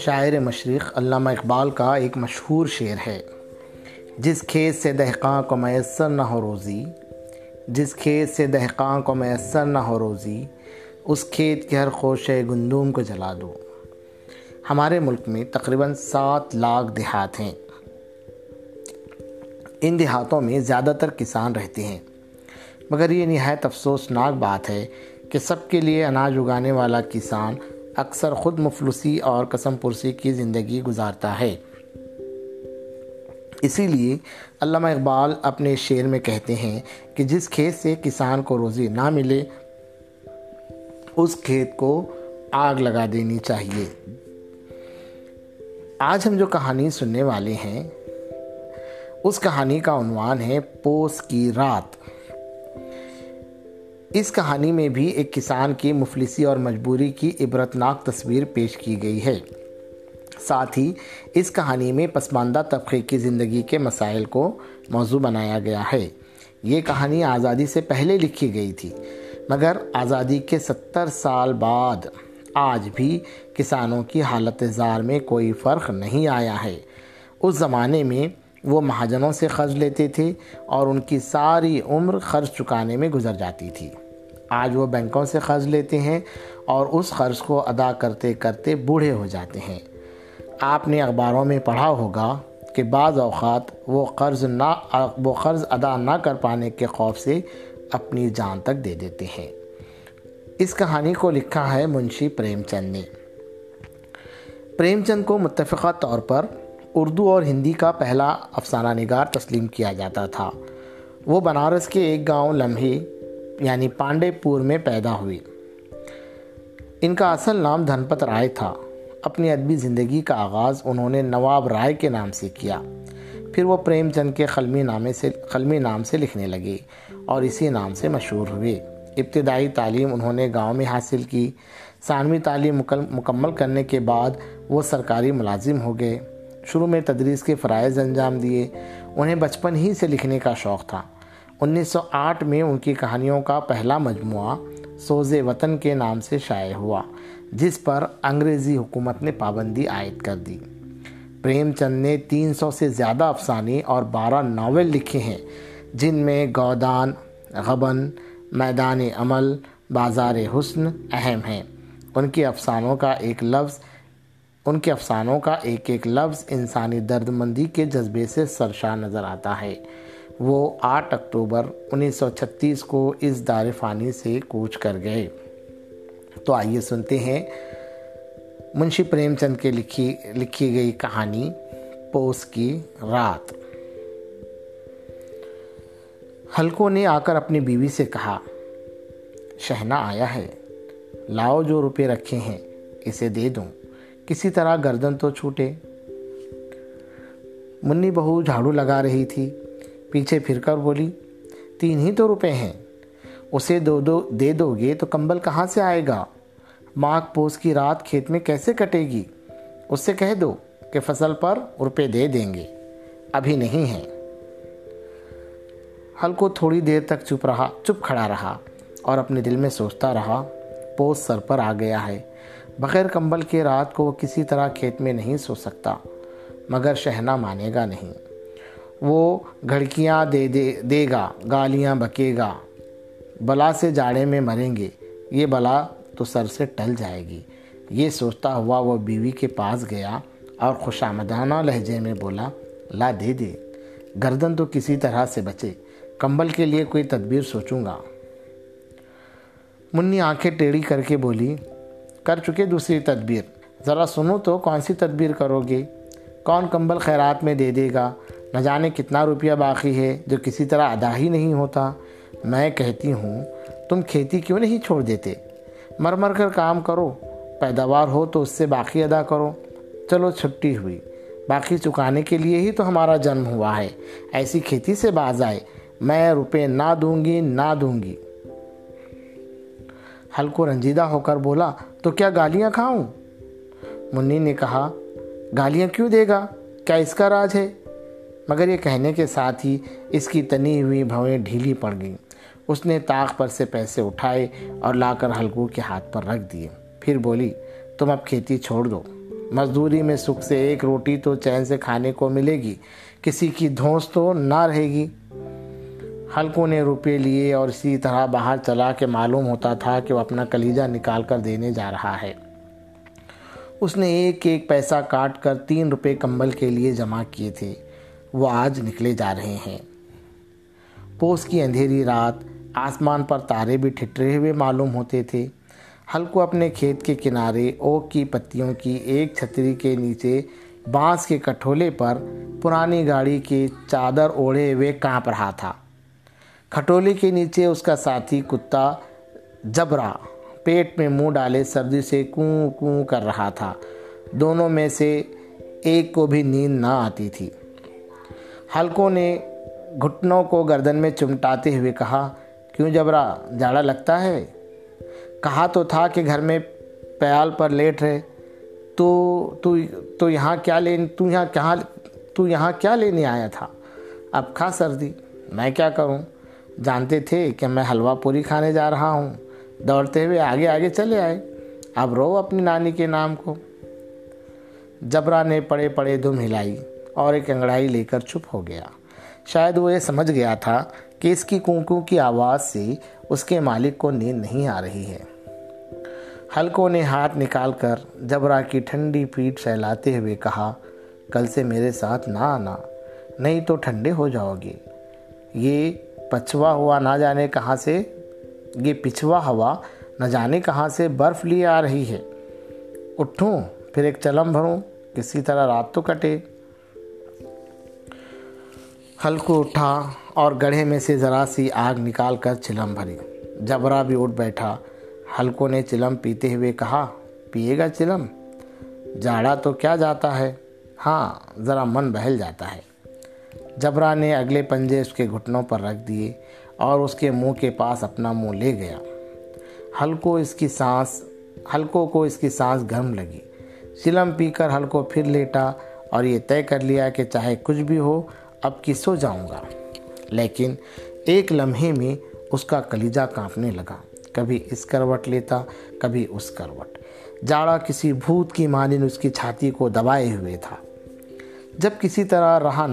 شاعر مشرق علامہ اقبال کا ایک مشہور شعر ہے، جس کھیت سے دہقاں کو میسر نہ ہو روزی، جس کھیت سے دہقاں کو میسر نہ ہو روزی، اس کھیت کے ہر خوشے گندم کو جلا دو۔ ہمارے ملک میں تقریباً 7 لاکھ دیہات ہیں۔ ان دیہاتوں میں زیادہ تر کسان رہتے ہیں، مگر یہ نہایت افسوسناک بات ہے کہ سب کے لیے اناج اگانے والا کسان اکثر خود مفلسی اور قسم پرسی کی زندگی گزارتا ہے۔ اسی لیے علامہ اقبال اپنے شعر میں کہتے ہیں کہ جس کھیت سے کسان کو روزی نہ ملے، اس کھیت کو آگ لگا دینی چاہیے۔ آج ہم جو کہانی سننے والے ہیں، اس کہانی کا عنوان ہے پوس کی رات۔ اس کہانی میں بھی ایک کسان کی مفلسی اور مجبوری کی عبرتناک تصویر پیش کی گئی ہے۔ ساتھ ہی اس کہانی میں پسماندہ طبقے کی زندگی کے مسائل کو موضوع بنایا گیا ہے۔ یہ کہانی آزادی سے پہلے لکھی گئی تھی، مگر آزادی کے 70 سال بعد آج بھی کسانوں کی حالت زار میں کوئی فرق نہیں آیا ہے۔ اس زمانے میں وہ مہاجنوں سے قرض لیتے تھے اور ان کی ساری عمر قرض چکانے میں گزر جاتی تھی۔ آج وہ بینکوں سے قرض لیتے ہیں اور اس قرض کو ادا کرتے کرتے بوڑھے ہو جاتے ہیں۔ آپ نے اخباروں میں پڑھا ہوگا کہ بعض اوقات وہ قرض ادا نہ کر پانے کے خوف سے اپنی جان تک دے دیتے ہیں۔ اس کہانی کو لکھا ہے منشی پریم چند نے۔ پریم چند کو متفقہ طور پر اردو اور ہندی کا پہلا افسانہ نگار تسلیم کیا جاتا تھا۔ وہ بنارس کے ایک گاؤں لمحے یعنی پانڈے پور میں پیدا ہوئے۔ ان کا اصل نام دھنپت رائے تھا۔ اپنی ادبی زندگی کا آغاز انہوں نے نواب رائے کے نام سے کیا، پھر وہ پریم چند کے قلمی نام سے لکھنے لگے اور اسی نام سے مشہور ہوئے۔ ابتدائی تعلیم انہوں نے گاؤں میں حاصل کی۔ ثانوی تعلیم مکمل کرنے کے بعد وہ سرکاری ملازم ہو گئے۔ شروع میں تدریس کے فرائض انجام دیے۔ انہیں بچپن ہی سے لکھنے کا شوق تھا۔ 1908 میں ان کی کہانیوں کا پہلا مجموعہ سوز وطن کے نام سے شائع ہوا، جس پر انگریزی حکومت نے پابندی عائد کر دی۔ پریم چند نے 300 سے زیادہ افسانے اور 12 ناول لکھے ہیں، جن میں گودان، غبن، میدان عمل، بازار حسن اہم ہیں۔ ان کے افسانوں کا ایک لفظ انسانی درد مندی کے جذبے سے سرشار نظر آتا ہے۔ وہ 8 اکتوبر 1936 کو اس دار فانی سے کوچ کر گئے۔ تو آئیے سنتے ہیں منشی پریم چند کے لکھی گئی کہانی پوس کی رات۔ ہلکو نے آ کر اپنی بیوی سے کہا، شہنا آیا ہے، لاؤ جو روپے رکھے ہیں اسے دے دوں، کسی طرح گردن تو چھوٹے۔ منی بہو جھاڑو لگا رہی تھی، پیچھے پھر کر بولی، 3 ہی تو روپے ہیں، اسے دے دو گے تو کمبل کہاں سے آئے گا؟ ماں پوس کی رات کھیت میں کیسے کٹے گی؟ اس سے کہہ دو کہ فصل پر روپے دے دیں گے، ابھی نہیں ہیں۔ ہلکو تھوڑی دیر تک چپ کھڑا رہا اور اپنے دل میں سوچتا رہا، پوس سر پر آ گیا ہے۔ بغیر کمبل کے رات کو وہ کسی طرح کھیت میں نہیں سو سکتا، مگر شہنا مانے گا نہیں۔ وہ گھڑکیاں دے گا، گالیاں بکے گا، بلا سے جاڑے میں مریں گے، یہ بلا تو سر سے ٹل جائے گی۔ یہ سوچتا ہوا وہ بیوی کے پاس گیا اور خوش آمدانہ لہجے میں بولا، لا دے دے، گردن تو کسی طرح سے بچے، کمبل کے لیے کوئی تدبیر سوچوں گا۔ منی آنکھیں ٹیڑھی کر کے بولی، کر چکے دوسری تدبیر، ذرا سنو تو، کون سی تدبیر کرو گے؟ کون کمبل خیرات میں دے دے گا؟ نہ جانے کتنا روپیہ باقی ہے جو کسی طرح ادا ہی نہیں ہوتا۔ میں کہتی ہوں تم کھیتی کیوں نہیں چھوڑ دیتے؟ مر مر کر کام کرو، پیداوار ہو تو اس سے باقی ادا کرو۔ چلو چھٹی ہوئی، باقی چکانے کے لیے ہی تو ہمارا جنم ہوا ہے، ایسی کھیتی سے باز آئے۔ میں روپے نہ دوں گی۔ ہلکو رنجیدہ ہو کر بولا، تو کیا گالیاں کھاؤں؟ منی نے کہا، گالیاں کیوں دے گا؟ کیا اس کا راج ہے؟ مگر یہ کہنے کے ساتھ ہی اس کی تنی ہوئی بھویں ڈھیلی پڑ گئیں۔ اس نے طاق پر سے پیسے اٹھائے اور لا کر حلقو کے ہاتھ پر رکھ دیے. پھر بولی, تم اب کھیتی چھوڑ دو, مزدوری میں سکھ سے ایک روٹی تو چین سے کھانے کو ملے گی, کسی کی دھوس تو نہ رہے گی. حلقوں نے روپے لیے اور اسی طرح باہر چلا کہ معلوم ہوتا تھا کہ وہ اپنا کلیجہ نکال کر دینے جا رہا ہے. اس نے ایک ایک پیسہ کاٹ کر 3 روپے کمبل کے لیے جمع کیے تھے, وہ آج نکلے جا رہے ہیں. پوس کی اندھیری رات, آسمان پر تارے بھی ٹھٹرے ہوئے معلوم ہوتے تھے. حلقو اپنے کھیت کے کنارے اوک کی پتیوں کی ایک چھتری کے نیچے بانس کے کٹھولے پر پرانی گاڑی کی چادر اوڑھے ہوئے کانپ رہا تھا. کھٹولے کے نیچے اس کا ساتھی کتا جبرا پیٹ میں منہ ڈالے سردی سے کوں کوں کر رہا تھا. دونوں میں سے ایک کو بھی نیند نہ آتی تھی. حلقوں نے گھٹنوں کو گردن میں چمٹاتے ہوئے کہا, کیوں جبرا, جاڑا لگتا ہے؟ کہا تو تھا کہ گھر میں پیال پر لیٹ رہے. تو یہاں کیا لینے آیا تھا؟ اب کھا سردی. میں کیا کروں, جانتے تھے کہ میں حلوہ پوری کھانے جا رہا ہوں, دوڑتے ہوئے آگے چلے آئے. اب رو اپنی نانی کے نام کو. جبرا نے پڑے پڑے دم ہلائی اور ایک انگڑائی لے کر چپ ہو گیا. شاید وہ یہ سمجھ گیا تھا کہ اس کی کونکوں کی آواز سے اس کے مالک کو نیند نہیں آ رہی ہے. حلقوں نے ہاتھ نکال کر جبرا کی ٹھنڈی پیٹ سہلاتے ہوئے کہا, کل سے میرے ساتھ نہ آنا, نہیں تو ٹھنڈے ہو جاؤ گے. یہ پچھوا ہوا نہ جانے کہاں سے یہ پچھوا ہوا نہ جانے کہاں سے برف لیے آ رہی ہے. اٹھوں پھر ایک چلم بھروں, کسی طرح رات تو کٹے. حلقو اٹھا اور گڑھے میں سے ذرا سی آگ نکال کر چلم بھری. جبرا بھی اٹھ بیٹھا. حلقوں نے چلم پیتے ہوئے کہا, پیے گا چلم؟ جاڑا تو کیا جاتا ہے, ہاں ذرا من بہل جاتا ہے. جبرا نے اگلے پنجے اس کے گھٹنوں پر رکھ دیے اور اس کے منہ کے پاس اپنا منہ لے گیا. حلقوں کو اس کی سانس گرم لگی. چلم پی کر حلقوں پھر لیٹا اور یہ طے کر لیا کہ چاہے کچھ بھی ہو اب کی سو جاؤں گا. لیکن ایک لمحے میں اس کا کلیجہ کانپنے لگا, کبھی اس کروٹ لیتا کبھی اس کروٹ. جاڑا کسی بھوت کی مانند اس کی چھاتی کو دبائے ہوئے تھا. جب کسی طرح رہا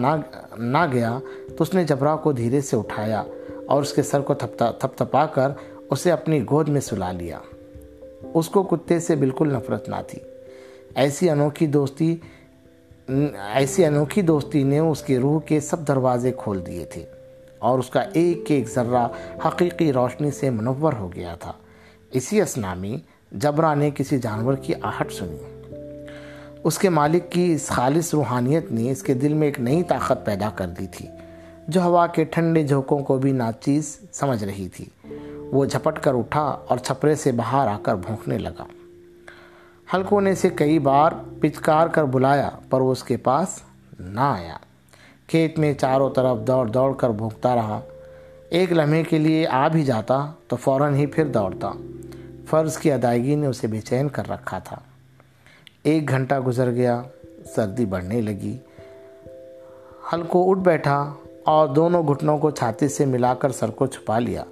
نہ گیا تو اس نے جبرا کو دھیرے سے اٹھایا اور اس کے سر کو تھپتھپا کر اسے اپنی گود میں سلا لیا. اس کو کتے سے بالکل نفرت نہ تھی. ایسی انوکھی دوستی نے اس کی روح کے سب دروازے کھول دیے تھے اور اس کا ایک ایک ذرہ حقیقی روشنی سے منور ہو گیا تھا. اسی اثنا میں جبرا نے کسی جانور کی آہٹ سنی. اس کے مالک کی اس خالص روحانیت نے اس کے دل میں ایک نئی طاقت پیدا کر دی تھی جو ہوا کے ٹھنڈے جھونکوں کو بھی ناچیز سمجھ رہی تھی. وہ جھپٹ کر اٹھا اور چھپرے سے باہر آ کر بھونکنے لگا. حلقوں نے اسے کئی بار پچکار کر بلایا پر وہ اس کے پاس نہ آیا. کھیت میں چاروں طرف دوڑ دوڑ کر بھونکتا رہا. ایک لمحے کے لیے آ بھی جاتا تو فوراً ہی پھر دوڑتا. فرض کی ادائیگی نے اسے بے چین کر رکھا تھا. 1 گھنٹہ گزر گیا. سردی بڑھنے لگی. حلقوں اٹھ بیٹھا اور دونوں گھٹنوں کو چھاتی سے ملا کر سر کو چھپا لیا.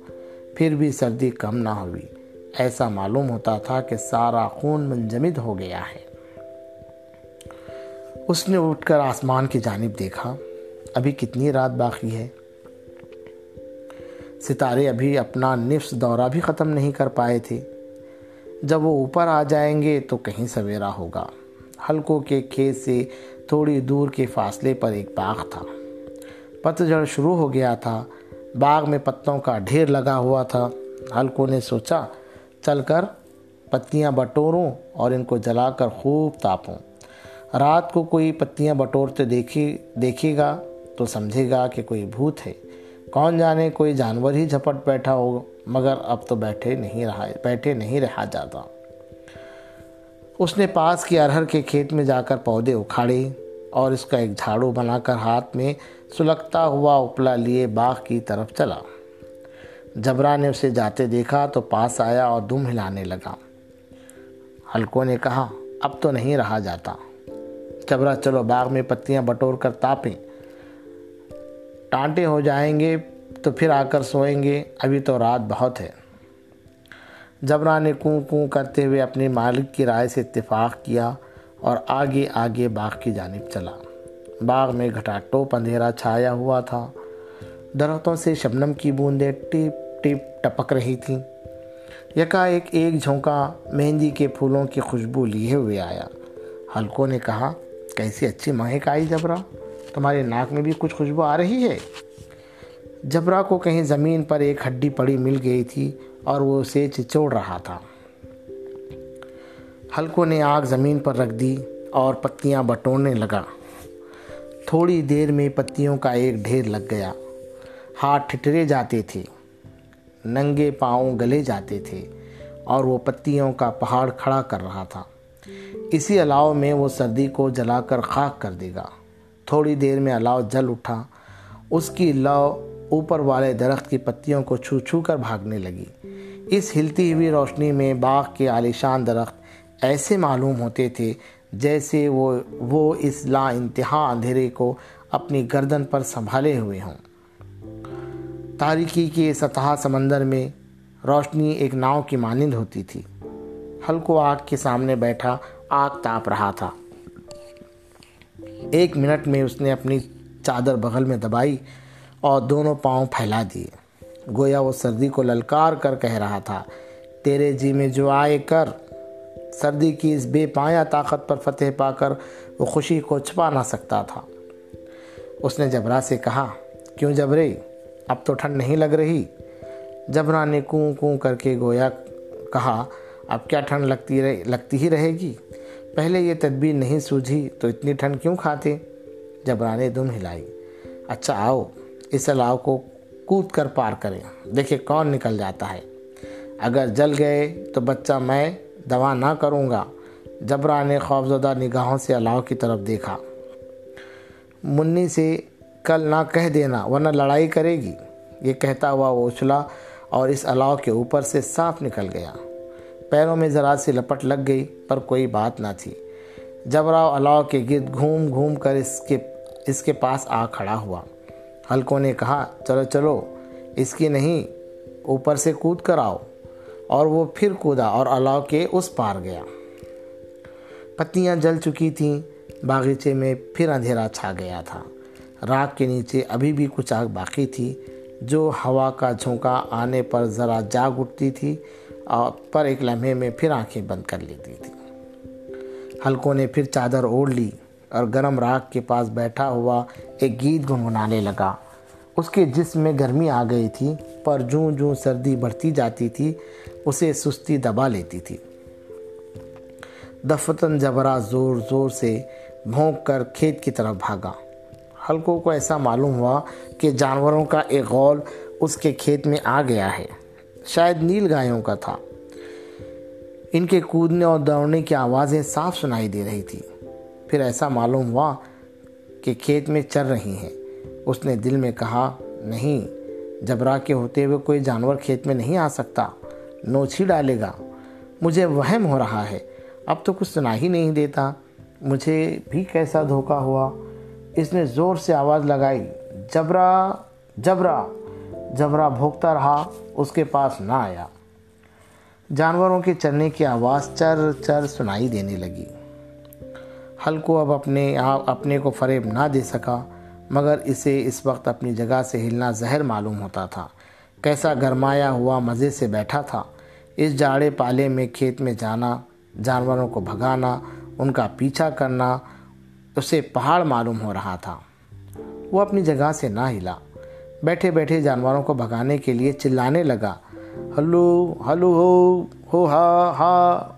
پھر بھی سردی کم نہ ہوئی. ایسا معلوم ہوتا تھا کہ سارا خون منجمد ہو گیا ہے. اس نے اٹھ کر آسمان کی جانب دیکھا. ابھی کتنی رات باقی ہے. ستارے ابھی اپنا نفس دورہ بھی ختم نہیں کر پائے تھے. جب وہ اوپر آ جائیں گے تو کہیں سویرا ہوگا. حلقوں کے کھیت سے تھوڑی دور کے فاصلے پر ایک باغ تھا. پتجھڑ شروع ہو گیا تھا. باغ میں پتوں کا ڈھیر لگا ہوا تھا. حلقوں نے سوچا چل کر پتیاں بٹوروں اور ان کو جلا کر خوب تاپوں. رات کو کوئی پتیاں بٹورتے دیکھے گا تو سمجھے گا کہ کوئی بھوت ہے. کون جانے کوئی جانور ہی جھپٹ بیٹھا ہو. مگر اب تو بیٹھے نہیں رہا جاتا. اس نے پاس کی ارہر کے کھیت میں جا کر پودے اکھاڑے اور اس کا ایک جھاڑو بنا کر ہاتھ میں سلگتا ہوا اپلا لیے باغ کی طرف چلا. جبرا نے اسے جاتے دیکھا تو پاس آیا اور دم ہلانے لگا. حلقوں نے کہا, اب تو نہیں رہا جاتا. جبرا, چلو باغ میں پتیاں بٹور کر تاپیں. ٹانٹے ہو جائیں گے تو پھر آ کر سوئیں گے، ابھی تو رات بہت ہے۔ جبرانے کوں کوں کرتے ہوئے اپنے مالک کی رائے سے اتفاق کیا اور آگے آگے باغ کی جانب چلا۔ باغ میں گھٹا ٹوپ اندھیرا چھایا ہوا تھا، درختوں سے شبنم کی بوندیں ٹپ ٹپ ٹپک رہی تھیں۔ یکا ایک جھونکا مہندی کے پھولوں کی خوشبو لیے ہوئے آیا۔ حلقوں نے کہا، کیسی اچھی مہک آئی جبرا، تمہارے ناک میں بھی کچھ خوشبو آ رہی ہے۔ جبرا کو کہیں زمین پر ایک ہڈی پڑی مل گئی تھی اور وہ اسے چچوڑ رہا تھا۔ حلقوں نے آگ زمین پر رکھ دی اور پتیاں بٹورنے لگا۔ تھوڑی دیر میں پتیوں کا ایک ڈھیر لگ گیا۔ ہاتھ ٹھٹرے جاتے تھے، ننگے پاؤں گلے جاتے تھے اور وہ پتیوں کا پہاڑ کھڑا کر رہا تھا۔ اسی الاؤ میں وہ سردی کو جلا کر خاک کر دے گا۔ تھوڑی دیر میں الاؤ جل اٹھا، اس کی لو اوپر والے درخت کی پتیوں کو چھو چھو کر بھاگنے لگی۔ اس ہلتی ہوئی روشنی میں باغ کے عالیشان درخت ایسے معلوم ہوتے تھے جیسے وہ اس لا انتہا اندھیرے کو اپنی گردن پر سنبھالے ہوئے ہوں۔ تاریکی کے سطح سمندر میں روشنی ایک ناؤ کی مانند ہوتی تھی۔ حلقو آگ کے سامنے بیٹھا آگ تاپ رہا تھا۔ ایک منٹ میں اس نے اپنی چادر بغل میں دبائی اور دونوں پاؤں پھیلا دیے، گویا وہ سردی کو للکار کر کہہ رہا تھا، تیرے جی میں جو آئے کر۔ سردی کی اس بے پایا طاقت پر فتح پا کر وہ خوشی کو چھپا نہ سکتا تھا۔ اس نے جبرا سے کہا، کیوں جبرے، اب تو ٹھنڈ نہیں لگ رہی؟ جبرا نے کوں کوں کر کے گویا کہا، اب کیا ٹھنڈ لگتی ہی رہے گی، پہلے یہ تدبیر نہیں سوجھی تو اتنی ٹھنڈ کیوں کھاتے؟ جبرا نے دم ہلائی، اچھا آؤ اس الاؤ کو کود کر پار کریں، دیکھیں کون نکل جاتا ہے، اگر جل گئے تو بچہ میں دوا نہ کروں گا۔ جبرا نے خوفزدہ نگاہوں سے الاؤ کی طرف دیکھا۔ منی سے کل نہ کہہ دینا ورنہ لڑائی کرے گی، یہ کہتا ہوا وہ اچھلا اور اس الاؤ کے اوپر سے صاف نکل گیا۔ پیروں میں ذرا سی لپٹ لگ گئی پر کوئی بات نہ تھی۔ جبرا الاؤ کے گرد گھوم گھوم کر اس کے پاس آ کھڑا ہوا۔ حلقوں نے کہا، چلو چلو اس کی نہیں، اوپر سے کود کر آؤ، اور وہ پھر کودا اور الاؤ کے اس پار گیا۔ پتیاں جل چکی تھیں، باغیچے میں پھر اندھیرا چھا گیا تھا۔ راکھ کے نیچے ابھی بھی کچھ آگ باقی تھی جو ہوا کا جھونکا آنے پر ذرا جاگ اٹھتی تھی اور پر ایک لمحے میں پھر آنکھیں بند کر لیتی تھی۔ حلقوں نے پھر چادر اوڑھ لی اور گرم راکھ کے پاس بیٹھا ہوا ایک گیت گنگنانے لگا۔ اس کے جسم میں گرمی آ گئی تھی پر جوں جوں سردی بڑھتی جاتی تھی اسے سستی دبا لیتی تھی۔ دفتن جبرا زور زور سے بھونک کر کھیت کی طرف بھاگا۔ حلقوں کو ایسا معلوم ہوا کہ جانوروں کا ایک غول اس کے کھیت میں آ گیا ہے، شاید نیل گایوں کا تھا۔ ان کے کودنے اور دوڑنے کی آوازیں صاف سنائی دے رہی تھی۔ پھر ایسا معلوم ہوا کہ کھیت میں چر رہی ہیں۔ اس نے دل میں کہا، نہیں، جبرا کے ہوتے ہوئے کوئی جانور کھیت میں نہیں آ سکتا، نوچ ہی ڈالے گا، مجھے وہم ہو رہا ہے، اب تو کچھ سنا ہی نہیں دیتا، مجھے بھی کیسا دھوکہ ہوا۔ اس نے زور سے آواز لگائی، جبرا جبرا جبرا بھونکتا رہا، اس کے پاس نہ آیا۔ جانوروں کے چرنے کی آواز چر چر سنائی دینے لگی۔ حلقو اب اپنے کو فریب نہ دے سکا، مگر اسے اس وقت اپنی جگہ سے ہلنا زہر معلوم ہوتا تھا۔ کیسا گرمایا ہوا مزے سے بیٹھا تھا۔ اس جاڑے پالے میں کھیت میں جانا، جانوروں کو بھگانا، ان کا پیچھا کرنا اسے پہاڑ معلوم ہو رہا تھا۔ وہ اپنی جگہ سے نہ ہلا، بیٹھے بیٹھے جانوروں کو بھگانے کے لیے چلانے لگا، ہلو ہلو ہو ہا ہا۔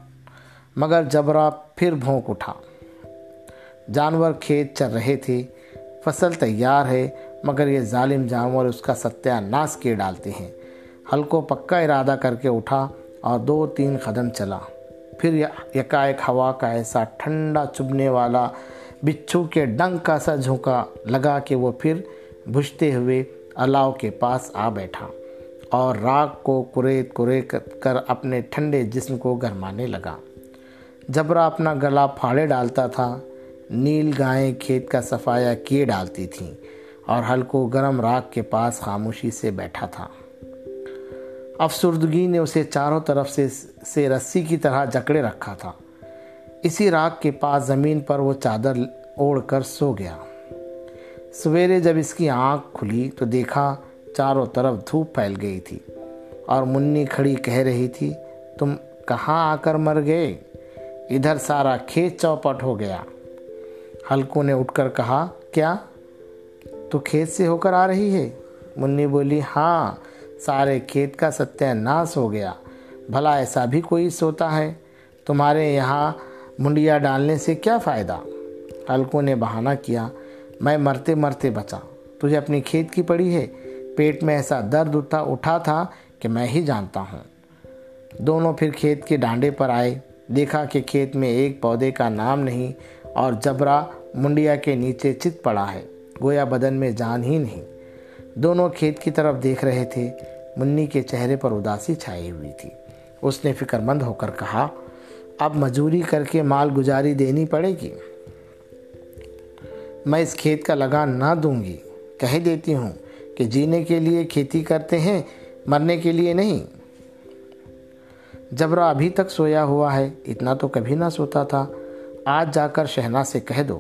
مگر جبرا پھر بھونک اٹھا۔ جانور کھیت چر رہے تھے، فصل تیار ہے، مگر یہ ظالم جانور اس کا ستیہ ناس کیے ڈالتے ہیں۔ حلقو پکا ارادہ کر کے اٹھا اور 2-3 قدم چلا، پھر یکایک ہوا کا ایسا ٹھنڈا چبھنے والا بچھو کے ڈنگ کا سا جھونکا لگا کہ وہ پھر بجھتے ہوئے الاؤ کے پاس آ بیٹھا اور راکھ کو کریت کریت کر اپنے ٹھنڈے جسم کو گرمانے لگا۔ جبرا اپنا گلا پھاڑے ڈالتا تھا، نیل گائیں کھیت کا صفایا کیے ڈالتی تھیں اور ہلکو گرم راگ کے پاس خاموشی سے بیٹھا تھا۔ افسردگی نے اسے چاروں طرف سے رسی کی طرح جکڑے رکھا تھا۔ اسی راگ کے پاس زمین پر وہ چادر اوڑھ کر سو گیا۔ سویرے جب اس کی آنکھ کھلی تو دیکھا چاروں طرف دھوپ پھیل گئی تھی اور منی کھڑی کہہ رہی تھی، تم کہاں آ کر مر گئے، ادھر سارا کھیت چوپٹ ہو گیا۔ ہلکو نے اٹھ کر کہا، کیا تو کھیت سے ہو کر آ رہی ہے؟ منی بولی، ہاں، سارے کھیت کا ستیہ ناس ہو گیا، بھلا ایسا بھی کوئی سوتا ہے، تمہارے یہاں منڈیا ڈالنے سے کیا فائدہ؟ ہلکو نے بہانہ کیا، میں مرتے مرتے بچا، تجھے اپنی کھیت کی پڑی ہے، پیٹ میں ایسا درد اٹھا تھا کہ میں ہی جانتا ہوں۔ دونوں پھر کھیت کے ڈانڈے پر آئے، دیکھا کہ کھیت میں ایک پودے کا نام نہیں اور جبرا منڈیا کے نیچے چت پڑا ہے، گویا بدن میں جان ہی نہیں۔ دونوں کھیت کی طرف دیکھ رہے تھے۔ منی کے چہرے پر اداسی چھائی ہوئی تھی۔ اس نے فکر مند ہو کر کہا، اب مزدوری کر کے مال گزاری دینی پڑے گی، میں اس کھیت کا لگان نہ دوں گی، کہہ دیتی ہوں کہ جینے کے لیے کھیتی کرتے ہیں، مرنے کے لیے نہیں۔ جبرا ابھی تک سویا ہوا ہے، اتنا تو کبھی نہ سوتا تھا، آج جا کر شہنا سے کہہ دو،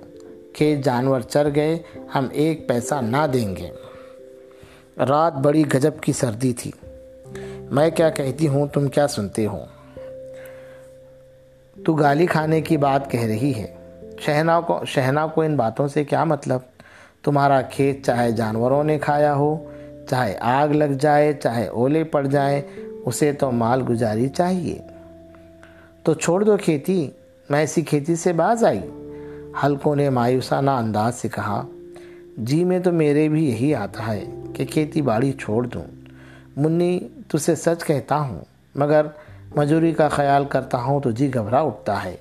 کھیت جانور چر گئے، ہم ایک پیسہ نہ دیں گے۔ رات بڑی گجب کی سردی تھی، میں کیا کہتی ہوں تم کیا سنتے ہو، تو گالی کھانے کی بات کہہ رہی ہے، شہنا کو ان باتوں سے کیا مطلب، تمہارا کھیت چاہے جانوروں نے کھایا ہو، چاہے آگ لگ جائے، چاہے اولے پڑ جائیں، اسے تو مال گزاری چاہیے، تو چھوڑ دو کھیتی، میں اسی کھیتی سے باز آئی۔ ہلکو نے مایوسانہ انداز سے کہا، جی میں تو میرے بھی یہی آتا ہے کہ کھیتی باڑی چھوڑ دوں، منی تجھے سچ کہتا ہوں، مگر مزدوری کا خیال کرتا ہوں تو جی گھبرا اٹھتا ہے،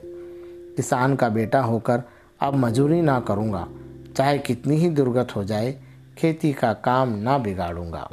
کسان کا بیٹا ہو کر اب مزدوری نہ کروں گا، چاہے کتنی ہی درگت ہو جائے، کھیتی کا کام نہ بگاڑوں گا۔